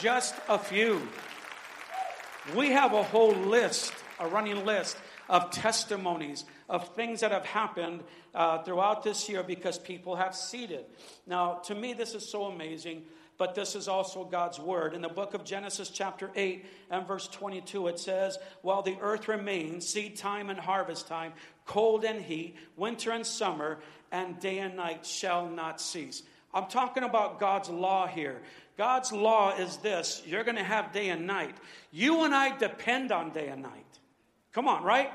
Just a few. We have a whole list, a running list of testimonies of things that have happened throughout this year because people have seeded. Now, to me, this is so amazing, but this is also God's word. In the book of Genesis chapter 8 and verse 22, it says, while the earth remains, seed time and harvest time, cold and heat, winter and summer, and day and night shall not cease. I'm talking about God's law here. God's law is this. You're going to have day and night. You and I depend on day and night. Come on, right?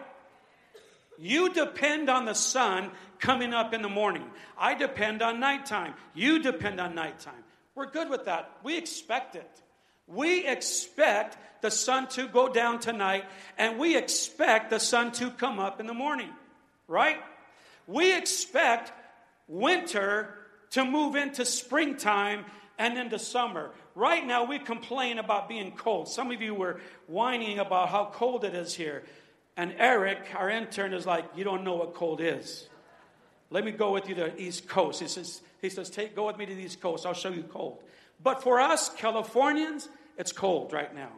You depend on the sun coming up in the morning. I depend on nighttime. You depend on nighttime. We're good with that. We expect it. We expect the sun to go down tonight, and we expect the sun to come up in the morning, right? We expect winter to move into springtime and into summer. Right now, we complain about being cold. Some of you were whining about how cold it is here. And Eric, our intern, is like, you don't know what cold is. Let me go with you to the East Coast. He says, go with me to the East Coast. I'll show you cold. But for us, Californians, it's cold right now.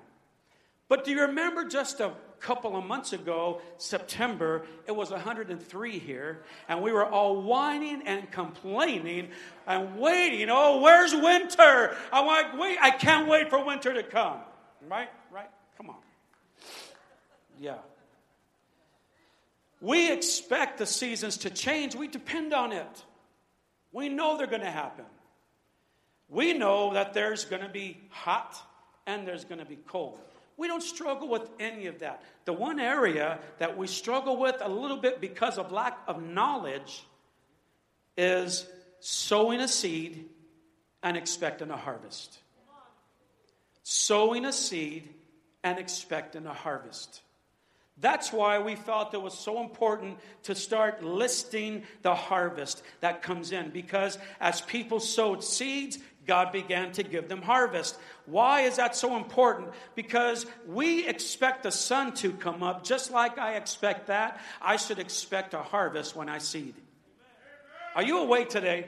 But do you remember just a couple of months ago, September, it was 103 here, and we were all whining and complaining and waiting. Oh, where's winter? I'm like, wait, I can't wait for winter to come. Right? Come on. Yeah. We expect the seasons to change. We depend on it. We know they're going to happen. We know that there's going to be hot and there's going to be cold. We don't struggle with any of that. The one area that we struggle with a little bit because of lack of knowledge is sowing a seed and expecting a harvest. Sowing a seed and expecting a harvest. That's why we felt it was so important to start listing the harvest that comes in, because as people sowed seeds, God began to give them harvest. Why is that so important? Because we expect the sun to come up. Just like I expect that, I should expect a harvest when I seed. Are you awake today?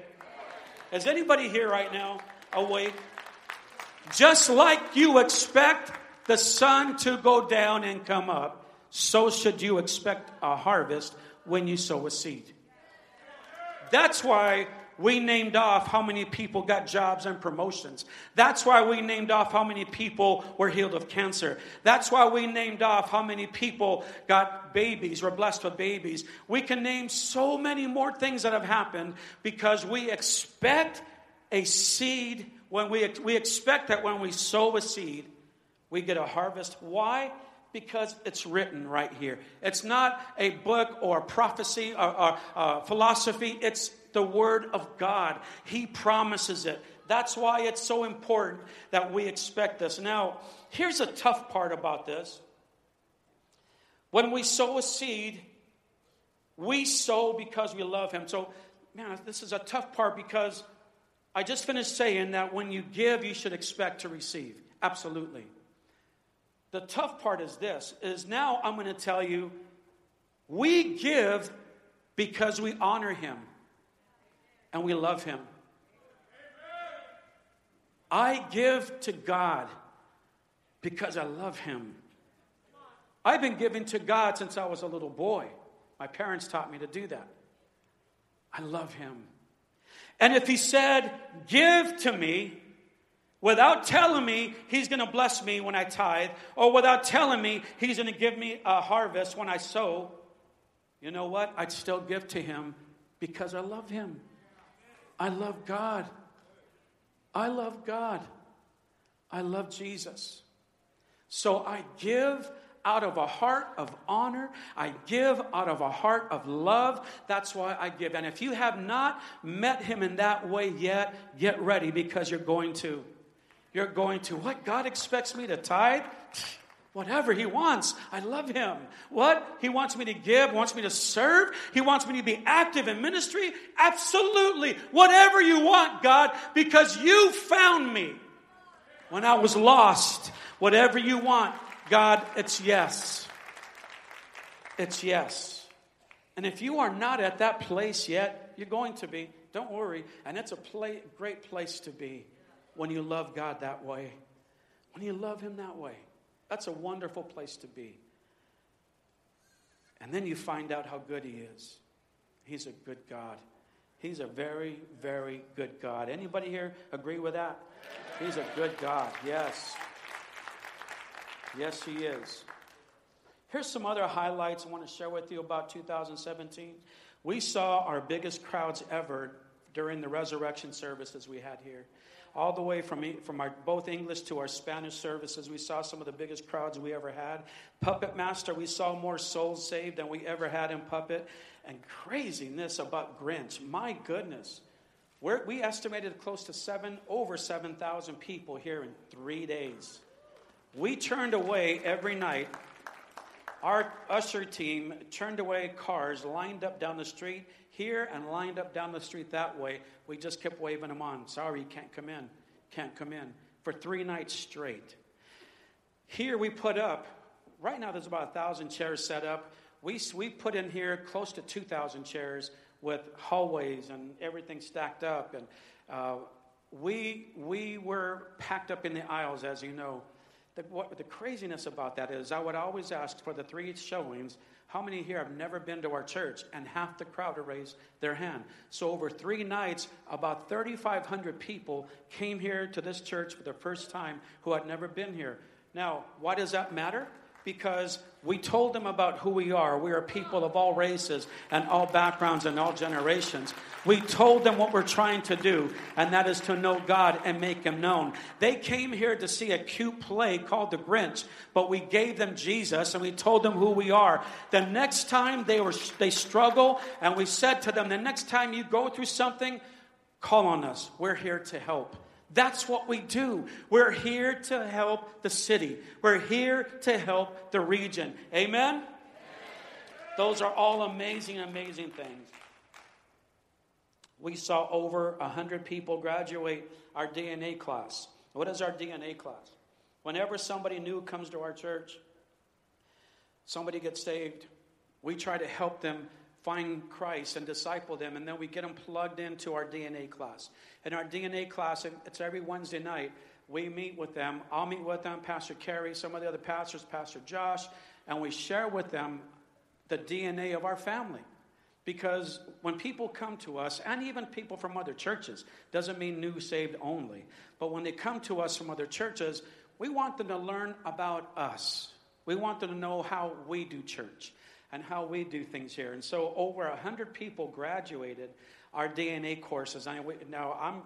Is anybody here right now awake? Just like you expect the sun to go down and come up, so should you expect a harvest when you sow a seed. That's why we named off how many people got jobs and promotions. That's why we named off how many people were healed of cancer. That's why we named off how many people got babies, were blessed with babies. We can name so many more things that have happened because we expect a seed. When we expect that when we sow a seed, we get a harvest. Why? Because it's written right here. It's not a book or a prophecy or philosophy. It's the word of God. He promises it. That's why it's so important that we expect this. Now, here's a tough part about this. When we sow a seed, we sow because we love him. So, man, this is a tough part because I just finished saying that when you give, you should expect to receive. Absolutely. The tough part is this, is now I'm going to tell you, we give because we honor him and we love him. I give to God because I love him. I've been giving to God since I was a little boy. My parents taught me to do that. I love him. And if he said, give to me, without telling me he's going to bless me when I tithe, or without telling me he's going to give me a harvest when I sow, you know what? I'd still give to him because I love him. I love God. I love God. I love Jesus. So I give out of a heart of honor. I give out of a heart of love. That's why I give. And if you have not met him in that way yet, get ready, because you're going to. You're going to. What? God expects me to tithe? Whatever he wants. I love him. What? He wants me to give, wants me to serve. He wants me to be active in ministry. Absolutely. Whatever you want, God, because you found me when I was lost. Whatever you want, God, it's yes. It's yes. And if you are not at that place yet, you're going to be. Don't worry. And it's a great place to be. When you love God that way. And you love him that way. That's a wonderful place to be. And then you find out how good he is. He's a good God. He's a very, very good God. Anybody here agree with that? He's a good God, yes. Yes, he is. Here's some other highlights I want to share with you about 2017. We saw our biggest crowds ever during the resurrection services we had here. All the way from our both English to our Spanish services, we saw some of the biggest crowds we ever had. Puppet Master, we saw more souls saved than we ever had in Puppet. And craziness about Grinch. My goodness. We estimated close to over 7,000 people here in 3 days. We turned away every night. Our usher team turned away cars lined up down the street here and lined up down the street that way. We just kept waving them on. Sorry, you can't come in. Can't come in. For 3 nights straight. Here we put up, right now there's about 1,000 chairs set up. We put in here close to 2,000 chairs with hallways and everything stacked up. And we were packed up in the aisles, as you know. The craziness about that is I would always ask for the 3 showings, how many here have never been to our church? And half the crowd raised their hand. So over 3 nights, about 3,500 people came here to this church for the first time who had never been here. Now, why does that matter? Because we told them about who we are. We are people of all races and all backgrounds and all generations. We told them what we're trying to do, and that is to know God and make him known. They came here to see a cute play called The Grinch, but we gave them Jesus, and we told them who we are. The next time they struggle, and we said to them, the next time you go through something, call on us. We're here to help. That's what we do. We're here to help the city. We're here to help the region. Amen? Amen. Those are all amazing, amazing things. We saw over 100 people graduate our DNA class. What is our DNA class? Whenever somebody new comes to our church, somebody gets saved, we try to help them find Christ and disciple them, and then we get them plugged into our DNA class. In our DNA class, it's every Wednesday night, we meet with them. I'll meet with them, Pastor Kerry, some of the other pastors, Pastor Josh, and we share with them the DNA of our family. Because when people come to us, and even people from other churches, doesn't mean new saved only, but when they come to us from other churches, we want them to learn about us. We want them to know how we do church and how we do things here. And so over 100 people graduated our DNA courses.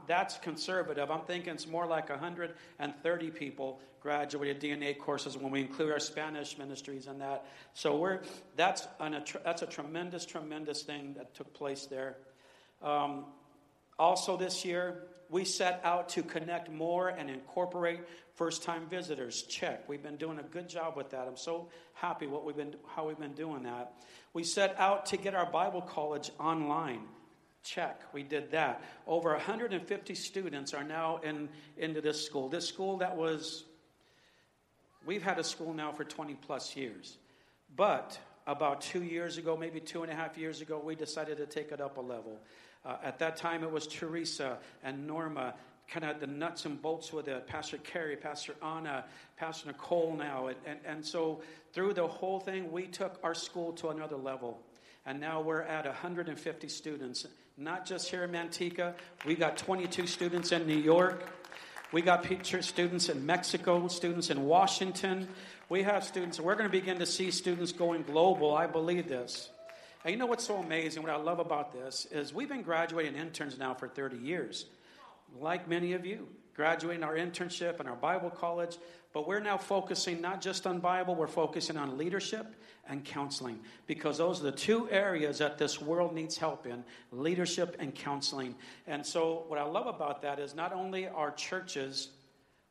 That's conservative. I'm thinking it's more like 130 people graduated DNA courses when we include our Spanish ministries and that. So that's a tremendous, tremendous thing that took place there. Also this year, we set out to connect more and incorporate first-time visitors. Check. We've been doing a good job with that. I'm so happy how we've been doing that. We set out to get our Bible college online. Check. We did that. Over 150 students are now into this school. This school we've had a school now for 20-plus years. But about 2 years ago, maybe 2.5 years ago, we decided to take it up a level. At that time, it was Teresa and Norma, kind of the nuts and bolts with it, Pastor Kerry, Pastor Anna, Pastor Nicole now. And so through the whole thing, we took our school to another level. And now we're at 150 students, not just here in Manteca. We got 22 students in New York. We got students in Mexico, students in Washington. We have students. We're going to begin to see students going global. I believe this. And you know what's so amazing, what I love about this, is we've been graduating interns now for 30 years, like many of you, graduating our internship and our Bible college, but we're now focusing not just on Bible, we're focusing on leadership and counseling, because those are the 2 areas that this world needs help in, leadership and counseling. And so what I love about that is not only are churches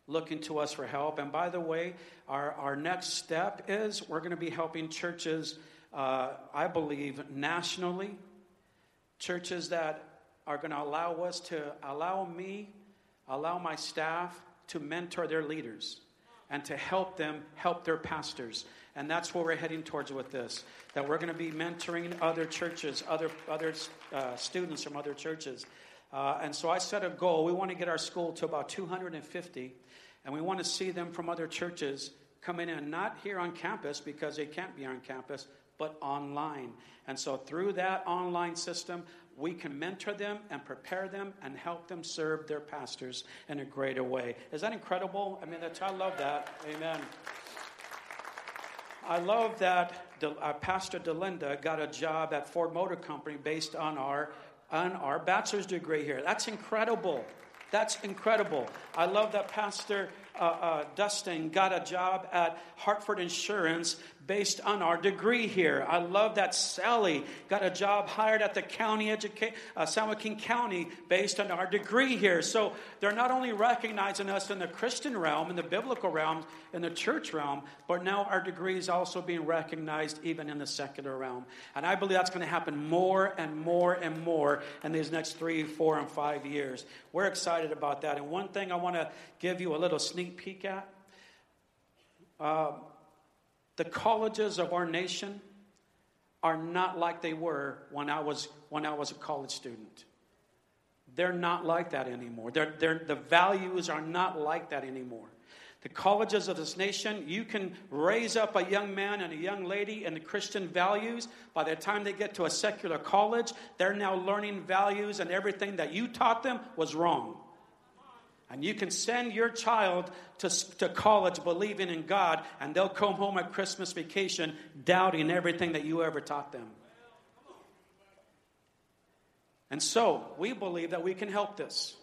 looking to us for help, and by the way, our next step is we're going to be helping churches, I believe, nationally, churches that are going to allow my staff to mentor their leaders and to help them help their pastors. And that's where we're heading towards with this, that we're going to be mentoring other churches, other students from other churches. And so I set a goal. We want to get our school to about 250. And we want to see them from other churches coming in, not here on campus because they can't be on campus, but online. And so through that online system, we can mentor them and prepare them and help them serve their pastors in a greater way. Is that incredible? I mean, I love that. Amen. I love that Pastor Delinda got a job at Ford Motor Company based on our bachelor's degree here. That's incredible. That's incredible. I love that Pastor Dustin got a job at Hartford Insurance based on our degree here. I love that Sally got a job hired at the county San Joaquin County based on our degree here. So they're not only recognizing us in the Christian realm, in the biblical realm, in the church realm, but now our degree is also being recognized even in the secular realm. And I believe that's going to happen more and more and more in these next 3, 4, and 5 years. We're excited about that. And one thing I want to give you a little sneak peek at. The colleges of our nation are not like they were when I was a college student. They're not like that anymore. The values are not like that anymore. The colleges of this nation, you can raise up a young man and a young lady in the Christian values. By the time they get to a secular college, they're now learning values, and everything that you taught them was wrong. And you can send your child to college believing in God, and they'll come home at Christmas vacation doubting everything that you ever taught them. And so, we believe that we can help this.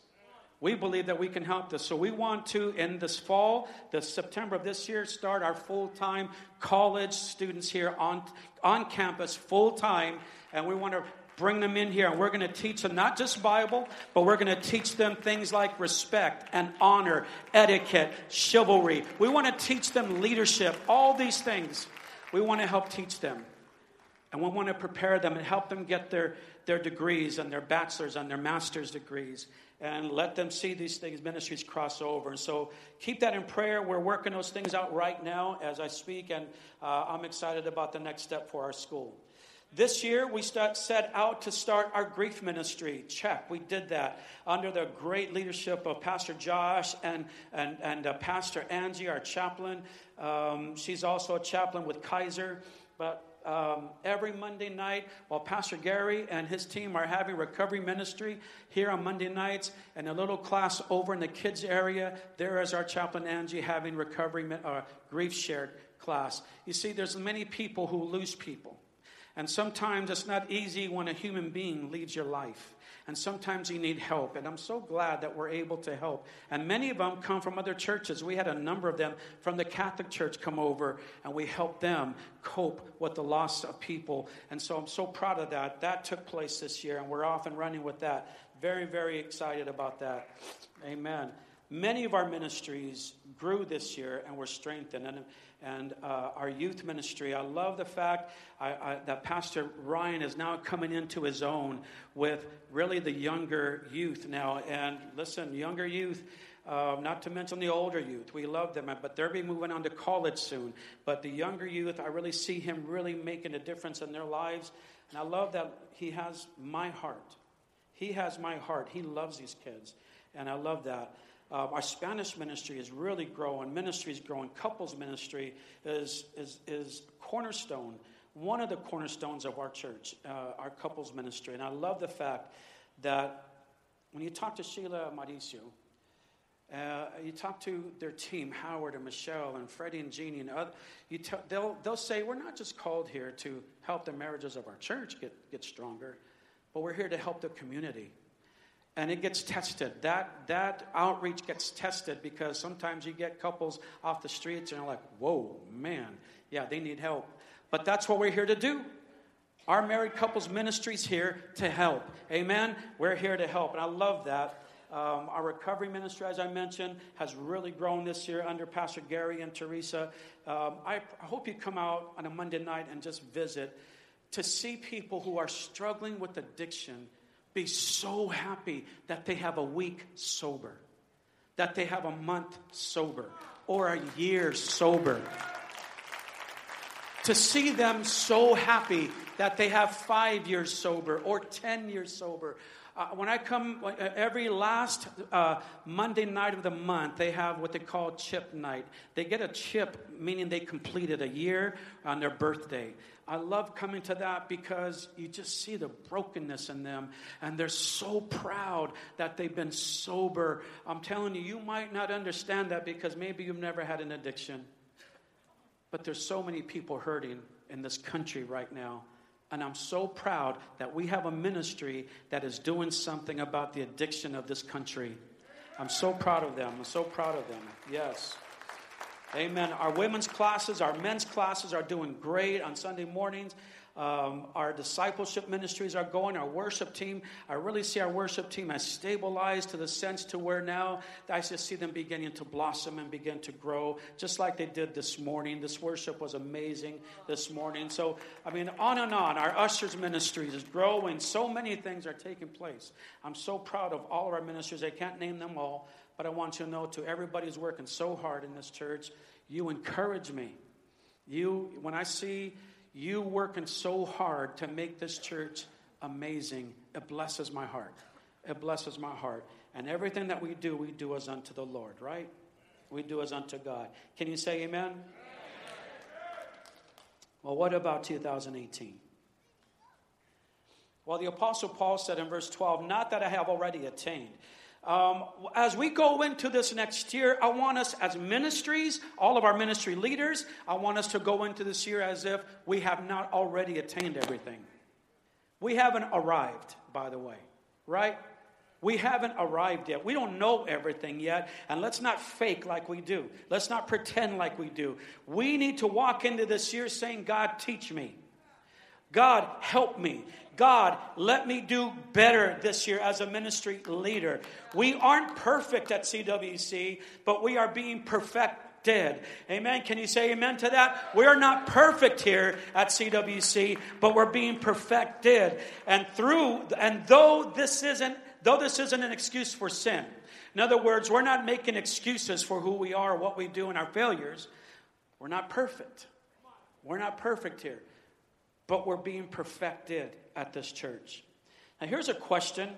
We believe that we can help this. So we want to, in this fall, the September of this year, start our full-time college students here on campus, full-time, and we want to bring them in here, and we're going to teach them not just Bible, but we're going to teach them things like respect and honor, etiquette, chivalry. We want to teach them leadership, all these things. We want to help teach them. And we want to prepare them and help them get their degrees and their bachelor's and their master's degrees, and let them see these things, ministries cross over. And so keep that in prayer. We're working those things out right now as I speak, and I'm excited about the next step for our school. This year, we set out to start our grief ministry. Check, we did that under the great leadership of Pastor Josh and Pastor Angie, our chaplain. She's also a chaplain with Kaiser. But every Monday night, while Pastor Gary and his team are having recovery ministry here on Monday nights, and a little class over in the kids area, there is our chaplain Angie having recovery grief shared class. You see, there's many people who lose people. And sometimes it's not easy when a human being leaves your life. And sometimes you need help. And I'm so glad that we're able to help. And many of them come from other churches. We had a number of them from the Catholic Church come over, and we helped them cope with the loss of people. And so I'm so proud of that. That took place this year, and we're off and running with that. Very, very excited about that. Amen. Many of our ministries grew this year and were strengthened. And our youth ministry, I love the fact that Pastor Ryan is now coming into his own with really the younger youth now. And listen, younger youth, not to mention the older youth. We love them, but they'll be moving on to college soon. But the younger youth, I really see him really making a difference in their lives. And I love that he has my heart. He has my heart. He loves these kids. And I love that. Our Spanish ministry is really growing. Ministry is growing. Couples ministry is cornerstone, one of the cornerstones of our church, our couples ministry. And I love the fact that when you talk to Sheila and Mauricio, you talk to their team, Howard and Michelle and Freddie and Jeannie and others, they'll say, we're not just called here to help the marriages of our church get stronger, but we're here to help the community. And it gets tested. That outreach gets tested because sometimes you get couples off the streets and you're like, whoa, man, yeah, they need help. But that's what we're here to do. Our married couples ministry's here to help. Amen? We're here to help. And I love that. Our recovery ministry, as I mentioned, has really grown this year under Pastor Gary and Teresa. I hope you come out on a Monday night and just visit to see people who are struggling with addiction be so happy that they have a week sober, that they have a month sober, or a year sober. to see them so happy that they have 5 years sober or 10 years sober. When I come, every last Monday night of the month, they have what they call chip night. They get a chip, meaning they completed a year on their birthday. I love coming to that because you just see the brokenness in them, and they're so proud that they've been sober. I'm telling you, you might not understand that because maybe you've never had an addiction. But there's so many people hurting in this country right now. And I'm so proud that we have a ministry that is doing something about the addiction of this country. I'm so proud of them. I'm so proud of them. Yes. Amen. Our women's classes, our men's classes are doing great on Sunday mornings. Our discipleship ministries are going. Our worship team, I really see our worship team has stabilized to the sense to where now I just see them beginning to blossom and begin to grow, just like they did this morning. This worship was amazing this morning. So, I mean, on and on. Our ushers ministries is growing. So many things are taking place. I'm so proud of all of our ministries. I can't name them all, but I want you to know, too, everybody's working so hard in this church. You encourage me. When I see you working so hard to make this church amazing, it blesses my heart. It blesses my heart. And everything that we do as unto the Lord, right? We do as unto God. Can you say amen? Amen. Well, what about 2018? Well, the Apostle Paul said in verse 12, not that I have already attained. As we go into this next year, I want us as ministries, all of our ministry leaders, I want us to go into this year as if we have not already attained everything. We haven't arrived, by the way, right? We haven't arrived yet. We don't know everything yet. And let's not fake like we do. Let's not pretend like we do. We need to walk into this year saying, God, teach me. God, help me. God, let me do better this year as a ministry leader. We aren't perfect at CWC, but we are being perfected. Amen. Can you say amen to that? We're not perfect here at CWC, but we're being perfected. Though this isn't an excuse for sin. In other words, we're not making excuses for who we are, what we do, and our failures. We're not perfect. We're not perfect here. But we're being perfected at this church. Now, here's a question.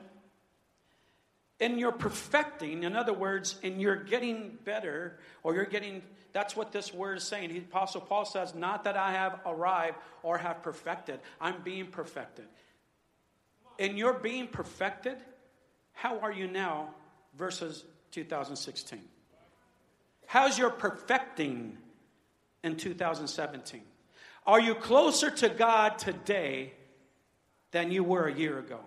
In your perfecting, in other words, in your getting better, or you're getting, that's what this word is saying. The Apostle Paul says, not that I have arrived or have perfected. I'm being perfected. In your being perfected, how are you now versus 2016? How's your perfecting in 2017? Are you closer to God today than you were a year ago?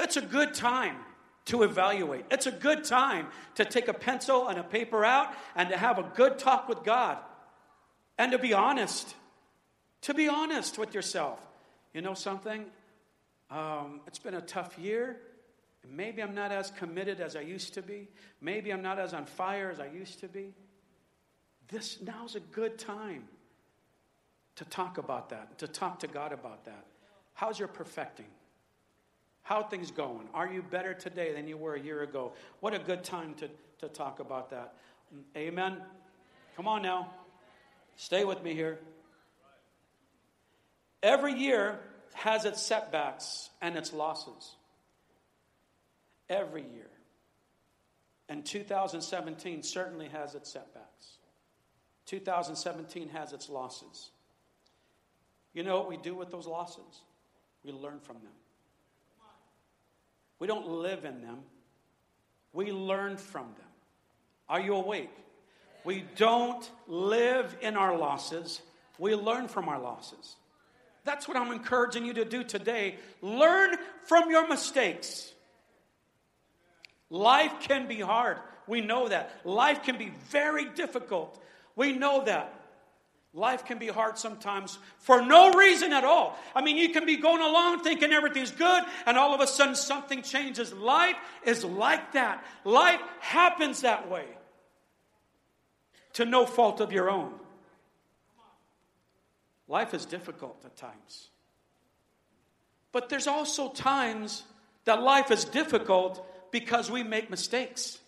It's a good time to evaluate. It's a good time to take a pencil and a paper out and to have a good talk with God and to be honest. To be honest with yourself. You know something? It's been a tough year. Maybe I'm not as committed as I used to be. Maybe I'm not as on fire as I used to be. This now's a good time to talk about that, to talk to God about that. How's your perfecting? How are things going? Are you better today than you were a year ago? What a good time to talk about that. Amen? Come on now. Stay with me here. Every year has its setbacks and its losses. Every year. And 2017 certainly has its setbacks. 2017 has its losses. You know what we do with those losses? We learn from them. We don't live in them. We learn from them. Are you awake? We don't live in our losses. We learn from our losses. That's what I'm encouraging you to do today. Learn from your mistakes. Life can be hard. We know that. Life can be very difficult. We know that. Life can be hard sometimes for no reason at all. I mean, you can be going along thinking everything's good, and all of a sudden something changes. Life is like that. Life happens that way to no fault of your own. Life is difficult at times. But there's also times that life is difficult because we make mistakes.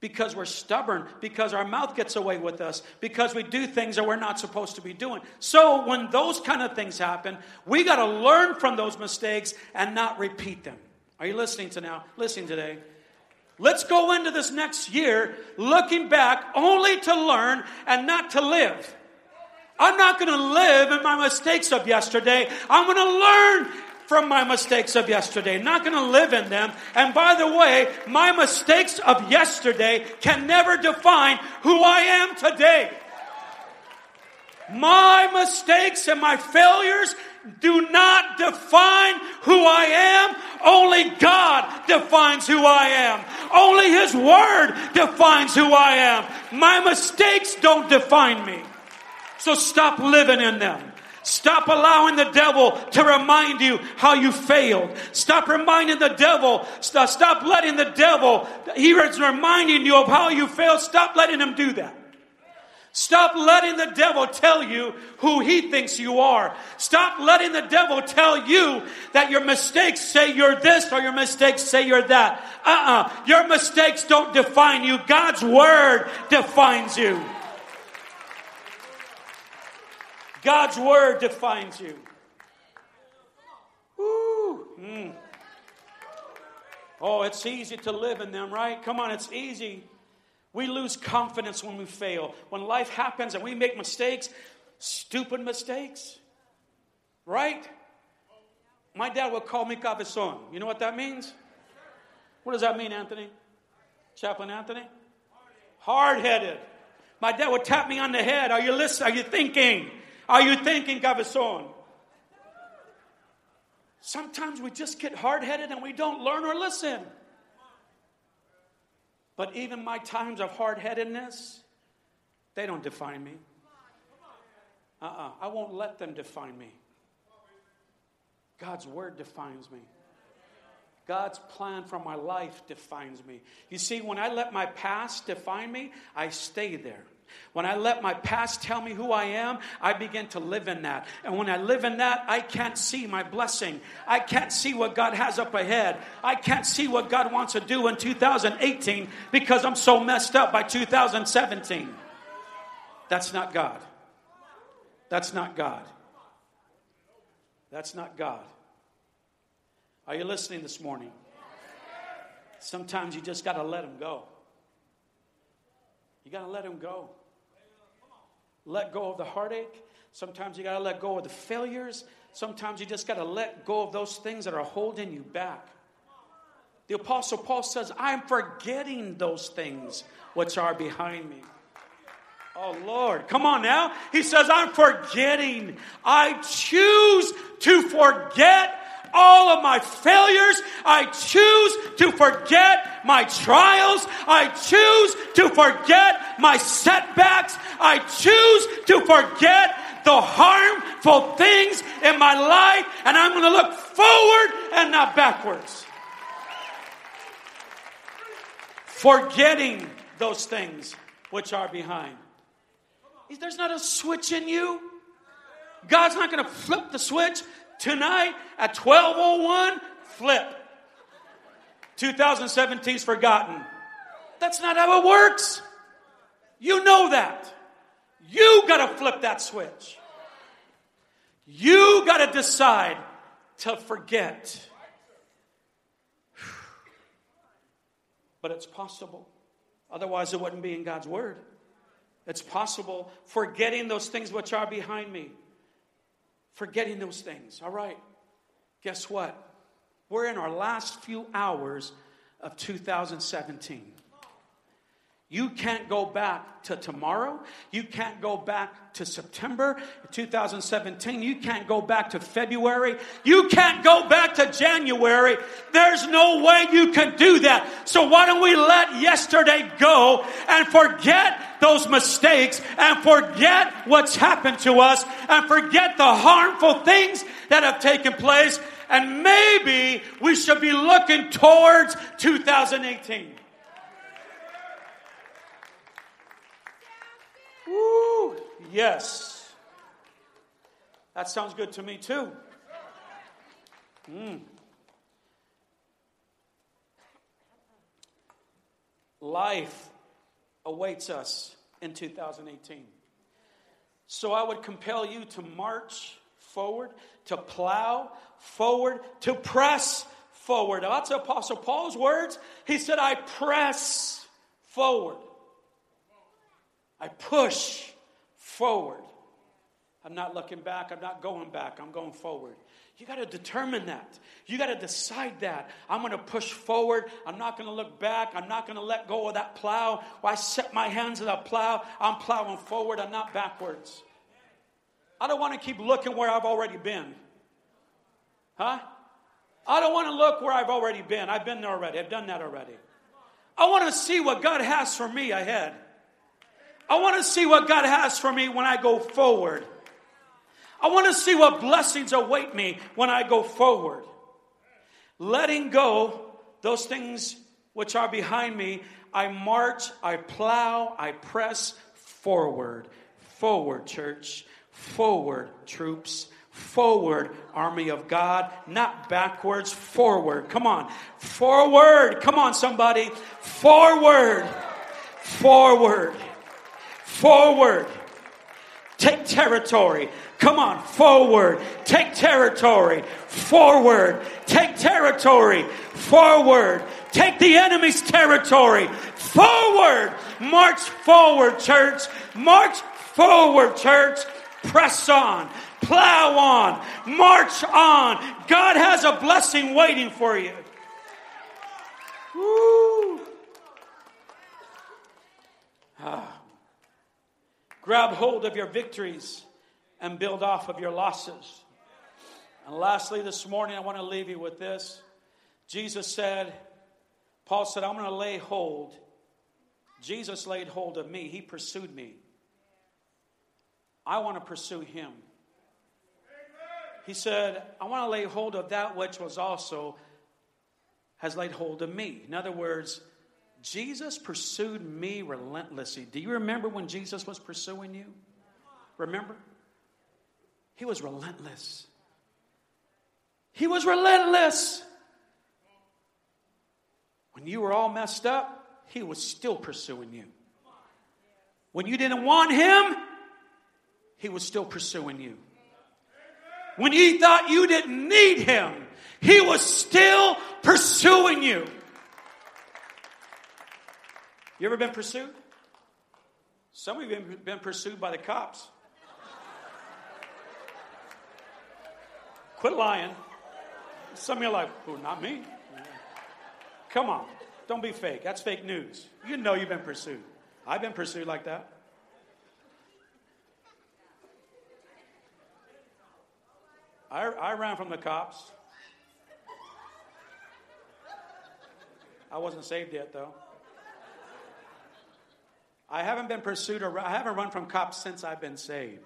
because we're stubborn, because our mouth gets away with us, because we do things that we're not supposed to be doing. So when those kind of things happen, we got to learn from those mistakes and not repeat them. Are you listening to now? Listening today? Let's go into this next year looking back only to learn and not to live. I'm not going to live in my mistakes of yesterday. I'm going to learn from my mistakes of yesterday. Not going to live in them. And by the way, my mistakes of yesterday can never define who I am today. My mistakes and my failures do not define who I am. Only God defines who I am. Only His Word defines who I am. My mistakes don't define me. So stop living in them. Stop allowing the devil to remind you how you failed. Stop reminding the devil. Stop letting the devil. He is reminding you of how you failed. Stop letting him do that. Stop letting the devil tell you who he thinks you are. Stop letting the devil tell you that your mistakes say you're this or your mistakes say you're that. Your mistakes don't define you. God's Word defines you. God's Word defines you. Woo. Mm. Oh, it's easy to live in them, right? Come on, it's easy. We lose confidence when we fail. When life happens and we make mistakes, stupid mistakes, right? My dad would call me Cabezón. You know what that means? What does that mean, Anthony? Chaplain Anthony? Hard-headed. My dad would tap me on the head. Are you listening? Are you thinking? Are you thinking, Cabezón? Sometimes we just get hard-headed and we don't learn or listen. But even my times of hard-headedness, they don't define me. I won't let them define me. God's Word defines me. God's plan for my life defines me. You see, when I let my past define me, I stay there. When I let my past tell me who I am, I begin to live in that. And when I live in that, I can't see my blessing. I can't see what God has up ahead. I can't see what God wants to do in 2018 because I'm so messed up by 2017. That's not God. That's not God. That's not God. Are you listening this morning? Sometimes you just got to let Him go. You got to let Him go. Let go of the heartache. Sometimes you got to let go of the failures. Sometimes you just got to let go of those things that are holding you back. The Apostle Paul says, I'm forgetting those things which are behind me. Oh, Lord. Come on now. He says, I'm forgetting. I choose to forget all of my failures. I choose to forget my trials. I choose to forget my setbacks. I choose to forget the harmful things in my life. And I'm going to look forward and not backwards. Forgetting those things which are behind. There's not a switch in you. God's not going to flip the switch. Tonight at 12:01, flip. 2017's forgotten. That's not how it works. You know that. You got to flip that switch. You got to decide to forget. But it's possible. Otherwise, it wouldn't be in God's Word. It's possible, forgetting those things which are behind me. Forgetting those things. All right. Guess what? We're in our last few hours of 2017. You can't go back to tomorrow. You can't go back to September 2017. You can't go back to February. You can't go back to January. There's no way you can do that. So why don't we let yesterday go and forget those mistakes and forget what's happened to us and forget the harmful things that have taken place, and maybe we should be looking towards 2018. Woo! Yes. That sounds good to me too. Mm. life awaits us in 2018. So I would compel you to march forward, to plow forward, to press forward. Now, that's Apostle Paul's words. He said, I press forward. I push forward. I'm not looking back. I'm not going back. I'm going forward. You got to determine that. You got to decide that. I'm going to push forward. I'm not going to look back. I'm not going to let go of that plow. Well, I set my hands to that plow. I'm plowing forward. I'm not backwards. I don't want to keep looking where I've already been. Huh? I don't want to look where I've already been. I've been there already. I've done that already. I want to see what God has for me ahead. I want to see what God has for me when I go forward. I want to see what blessings await me when I go forward. Letting go, those things which are behind me, I march, I plow, I press forward. Forward, church. Forward, troops. Forward, army of God. Not backwards, forward. Come on. Forward. Come on, somebody. Forward. Forward. Forward. Take territory. Come on, forward. Take territory. Forward. Take territory. Forward. Take the enemy's territory. Forward. March forward, church. March forward, church. Press on. Plow on. March on. God has a blessing waiting for you. Woo. Ah. Grab hold of your victories and build off of your losses. And lastly, this morning, I want to leave you with this. Jesus said, Paul said, I'm going to lay hold. Jesus laid hold of me. He pursued me. I want to pursue him. He said, I want to lay hold of that which was also has laid hold of me. In other words, Jesus pursued me relentlessly. Do you remember when Jesus was pursuing you? Remember? He was relentless. He was relentless. When you were all messed up, he was still pursuing you. When you didn't want him, he was still pursuing you. When you thought you didn't need him, he was still pursuing you. You ever been pursued? Some of you have been pursued by the cops. Quit lying. Some of you are like, oh, not me. Come on. Don't be fake. That's fake news. You know you've been pursued. I've been pursued like that. I ran from the cops. I wasn't saved yet, though. I haven't been pursued or I haven't run from cops since I've been saved.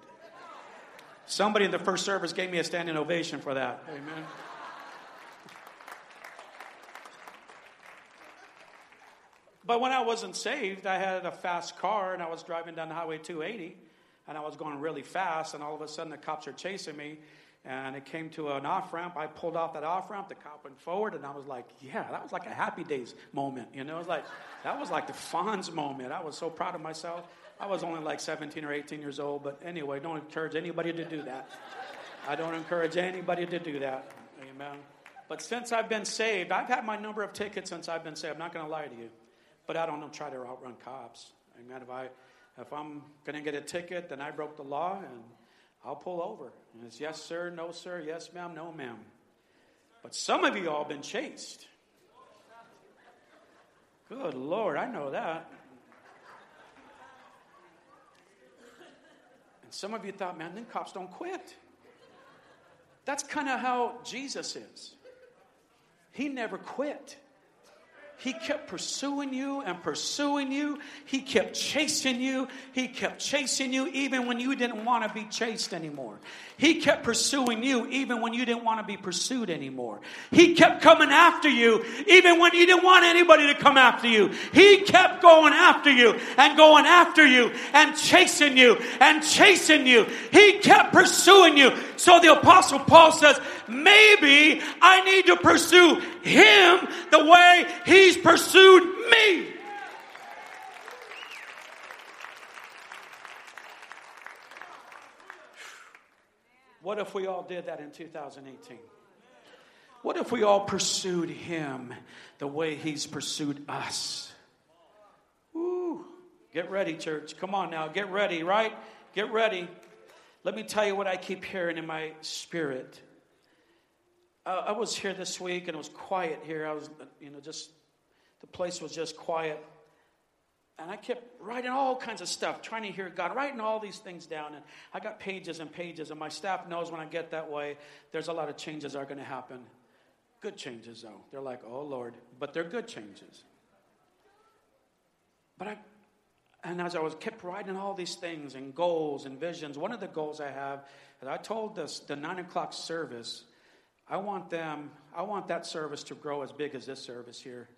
Somebody in the first service gave me a standing ovation for that. Amen. But when I wasn't saved, I had a fast car and I was driving down Highway 280 and I was going really fast and all of a sudden the cops are chasing me and it came to an off-ramp. I pulled off that off-ramp, the cop went forward and I was like, yeah, that was like a Happy Days moment. You know, it was like, that was like the Fonz moment. I was so proud of myself. I was only like 17 or 18 years old, but anyway, don't encourage anybody to do that. I don't encourage anybody to do that. Amen. But since I've been saved, I've had my number of tickets since I've been saved. I'm not going to lie to you, but I don't try to outrun cops. Amen. If I'm going to get a ticket, then I broke the law, and I'll pull over. And it's yes, sir, no, sir, yes, ma'am, no, ma'am. But some of you all been chased. Good Lord, I know that. Some of you thought, man, then cops don't quit. That's kind of how Jesus is. He never quit. He kept pursuing you and pursuing you. He kept chasing you. He kept chasing you even when you didn't want to be chased anymore. He kept pursuing you even when you didn't want to be pursued anymore. He kept coming after you even when you didn't want anybody to come after you. He kept going after you and chasing you and chasing you. He kept pursuing you. So the Apostle Paul says, maybe I need to pursue him the way he's pursued me. What if we all did that in 2018? What if we all pursued him the way he's pursued us? Woo. Get ready, church. Come on now. Get ready, right? Get ready. Let me tell you what I keep hearing in my spirit. I was here this week, and it was quiet here. I was, just the place was just quiet. And I kept writing all kinds of stuff, trying to hear God, writing all these things down. And I got pages and pages, and my staff knows when I get that way, there's a lot of changes that are going to happen. Good changes, though. They're like, oh, Lord. But they're good changes. But as I kept writing all these things and goals and visions, one of the goals I have, and I told the 9 o'clock service, I want that service to grow as big as this service here.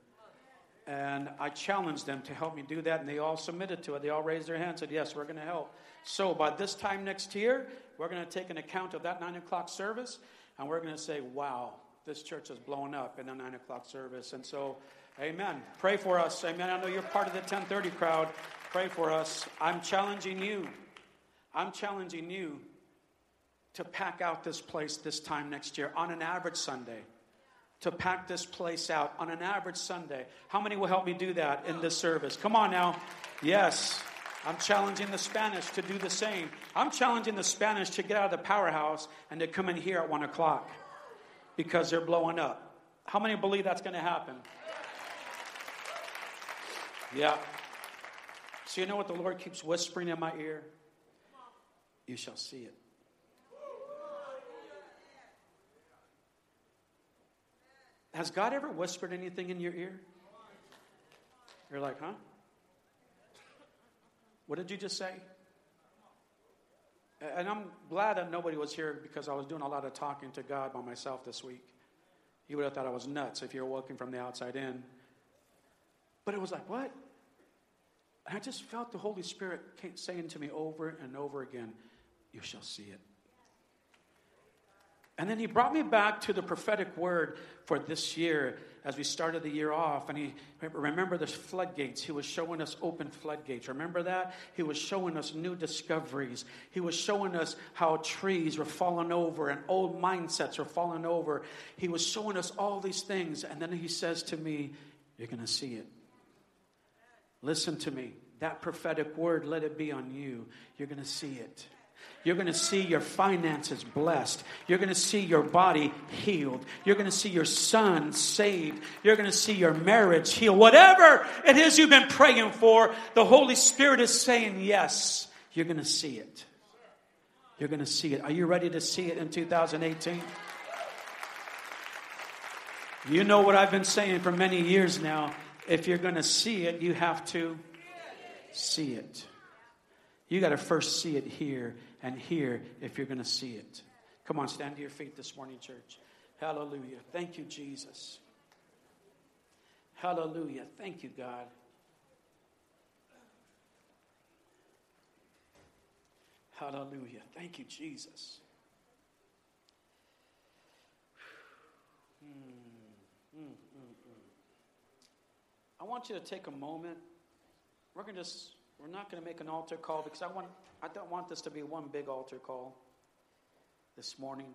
And I challenged them to help me do that, and they all submitted to it. They all raised their hands and said, yes, we're going to help. So by this time next year, we're going to take an account of that 9 o'clock service, and we're going to say, wow, this church has blown up in the 9 o'clock service. And so, amen. Pray for us. Amen. I know you're part of the 10:30 crowd. Pray for us. I'm challenging you. I'm challenging you to pack out this place this time next year on an average Sunday. To pack this place out on an average Sunday. How many will help me do that in this service? Come on now. Yes. I'm challenging the Spanish to do the same. I'm challenging the Spanish to get out of the powerhouse and to come in here at 1 o'clock because they're blowing up. How many believe that's going to happen? Yeah. So you know what the Lord keeps whispering in my ear? You shall see it. Has God ever whispered anything in your ear? You're like, huh? What did you just say? And I'm glad that nobody was here because I was doing a lot of talking to God by myself this week. You would have thought I was nuts if you were walking from the outside in. But it was like, what? And I just felt the Holy Spirit saying to me over and over again, you shall see it. And then he brought me back to the prophetic word for this year as we started the year off. And he, remember the floodgates. He was showing us open floodgates. Remember that? He was showing us new discoveries. He was showing us how trees were falling over and old mindsets were falling over. He was showing us all these things. And then he says to me, you're going to see it. Listen to me. That prophetic word, let it be on you. You're going to see it. You're going to see your finances blessed. You're going to see your body healed. You're going to see your son saved. You're going to see your marriage healed. Whatever it is you've been praying for, the Holy Spirit is saying yes. You're going to see it. You're going to see it. Are you ready to see it in 2018? You know what I've been saying for many years now. If you're going to see it, you have to see it. You got to first see it here and here if you're going to see it. Come on, stand to your feet this morning, church. Hallelujah. Thank you, Jesus. Hallelujah. Thank you, God. Hallelujah. Thank you, Jesus. I want you to take a moment. We're not going to make an altar call because I don't want this to be one big altar call this morning.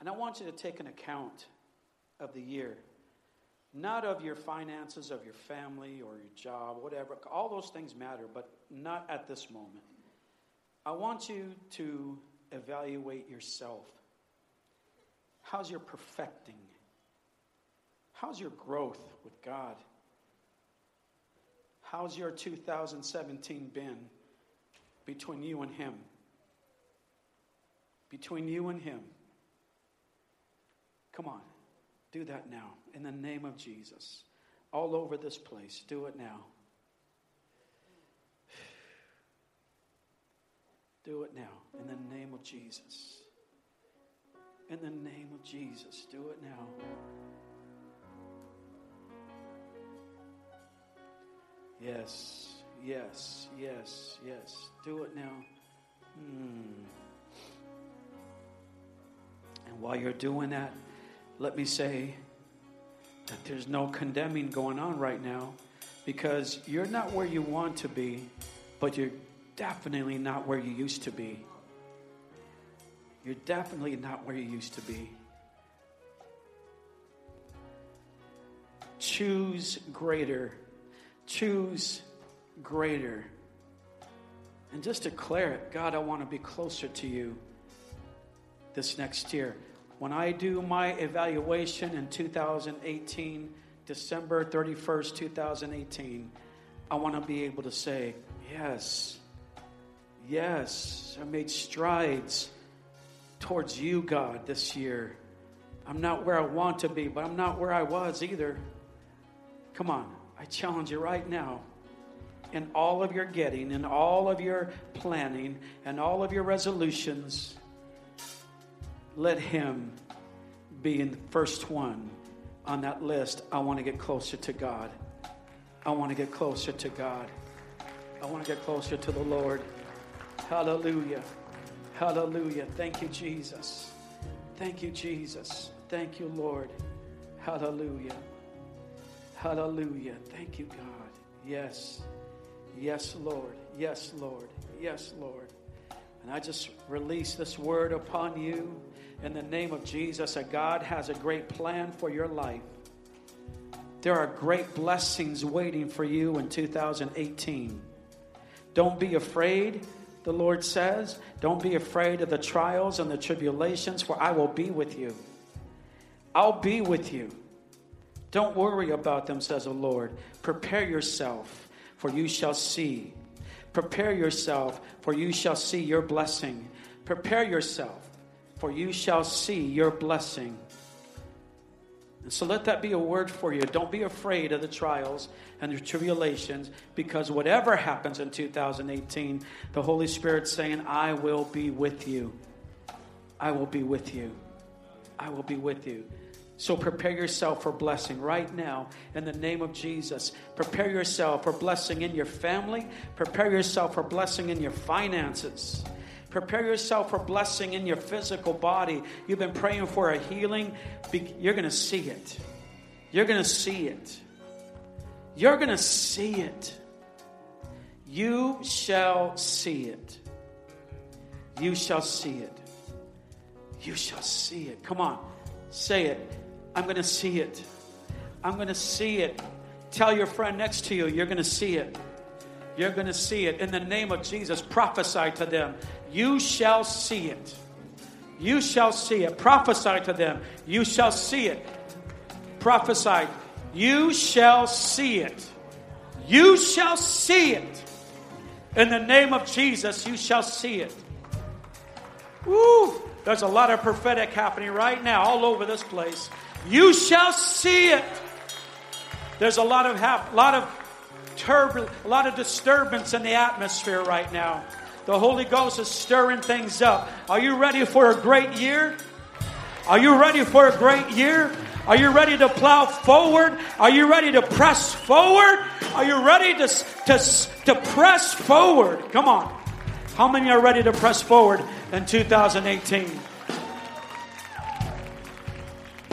And I want you to take an account of the year. Not of your finances, of your family or your job, whatever. All those things matter, but not at this moment. I want you to evaluate yourself. How's your perfecting? How's your growth with God? How's your 2017 been between you and him? Between you and him. Come on. Do that now in the name of Jesus. All over this place. Do it now. Do it now in the name of Jesus. In the name of Jesus. Do it now. Yes, yes, yes, yes. Do it now. And while you're doing that, let me say that there's no condemning going on right now because you're not where you want to be, but you're definitely not where you used to be. You're definitely not where you used to be. Choose greater. Choose greater. And just declare it. God, I want to be closer to you this next year. When I do my evaluation in 2018, December 31st, 2018, I want to be able to say, yes, I made strides towards you, God, this year. I'm not where I want to be, but I'm not where I was either. Come on, I challenge you right now. In all of your getting, in all of your planning, and all of your resolutions, let him be in the first one on that list. I want to get closer to God. I want to get closer to God. I want to get closer to the Lord. Hallelujah. Hallelujah. Thank you, Jesus. Thank you, Jesus. Thank you, Lord. Hallelujah. Hallelujah. Thank you, God. Yes. Yes, Lord. Yes, Lord. Yes, Lord. And I just release this word upon you in the name of Jesus, that God has a great plan for your life. There are great blessings waiting for you in 2018. Don't be afraid, the Lord says. Don't be afraid of the trials and the tribulations, for I will be with you. I'll be with you. Don't worry about them, says the Lord. Prepare yourself, for you shall see. Prepare yourself, for you shall see your blessing. Prepare yourself, for you shall see your blessing. And so let that be a word for you. Don't be afraid of the trials and the tribulations, because whatever happens in 2018, the Holy Spirit's saying, I will be with you. I will be with you. I will be with you. So prepare yourself for blessing right now in the name of Jesus. Prepare yourself for blessing in your family. Prepare yourself for blessing in your finances. Prepare yourself for blessing in your physical body. You've been praying for a healing. You're going to see it. You're going to see it. You're going to see it. You shall see it. You shall see it. You shall see it. Come on. Say it. I'm going to see it. I'm going to see it. Tell your friend next to you, you're going to see it. You're going to see it. In the name of Jesus, prophesy to them. You shall see it. You shall see it. Prophesy to them. You shall see it. Prophesy. You shall see it. You shall see it. In the name of Jesus, you shall see it. Woo! There's a lot of prophetic happening right now all over this place. You shall see it. There's a lot of disturbance in the atmosphere right now. The Holy Ghost is stirring things up. Are you ready for a great year? Are you ready for a great year? Are you ready to plow forward? Are you ready to press forward? Are you ready to press forward? Come on. How many are ready to press forward in 2018?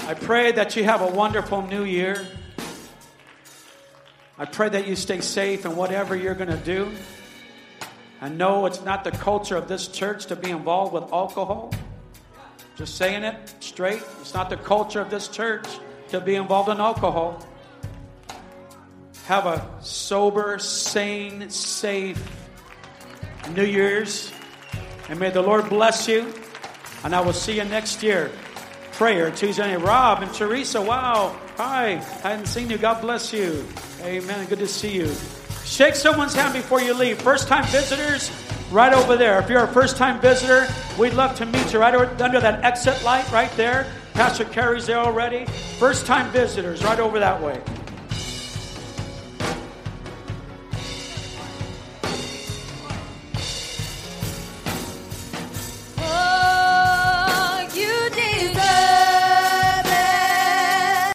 I pray that you have a wonderful new year. I pray that you stay safe in whatever you're going to do. I know it's not the culture of this church to be involved with alcohol. Just saying it straight. It's not the culture of this church to be involved in alcohol. Have a sober, sane, safe New Year's, and may the Lord bless you, and I will see you next year. Prayer Tuesday. Rob and Teresa, wow, hi, I hadn't seen you. God bless you. Amen. Good to see you. Shake someone's hand before you leave. First time visitors, right over there. If you're a first time visitor, we'd love to meet you right under that exit light right there. Pastor Carrie's there already. First time visitors, right over that way.